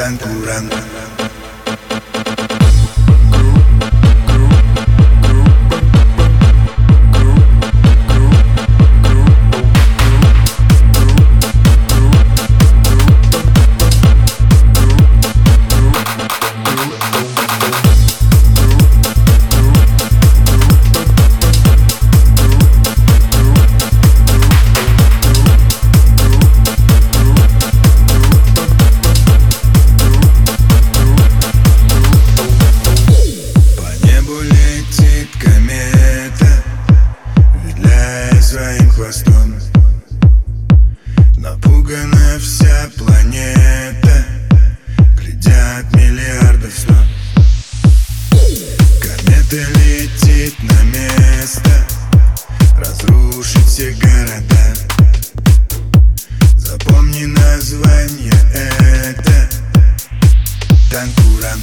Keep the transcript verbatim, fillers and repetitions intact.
Танкуран. Своим хвостом напугана вся планета, глядят миллиардов снов. Комета летит на место, разрушит все города. Запомни название это Танкуран.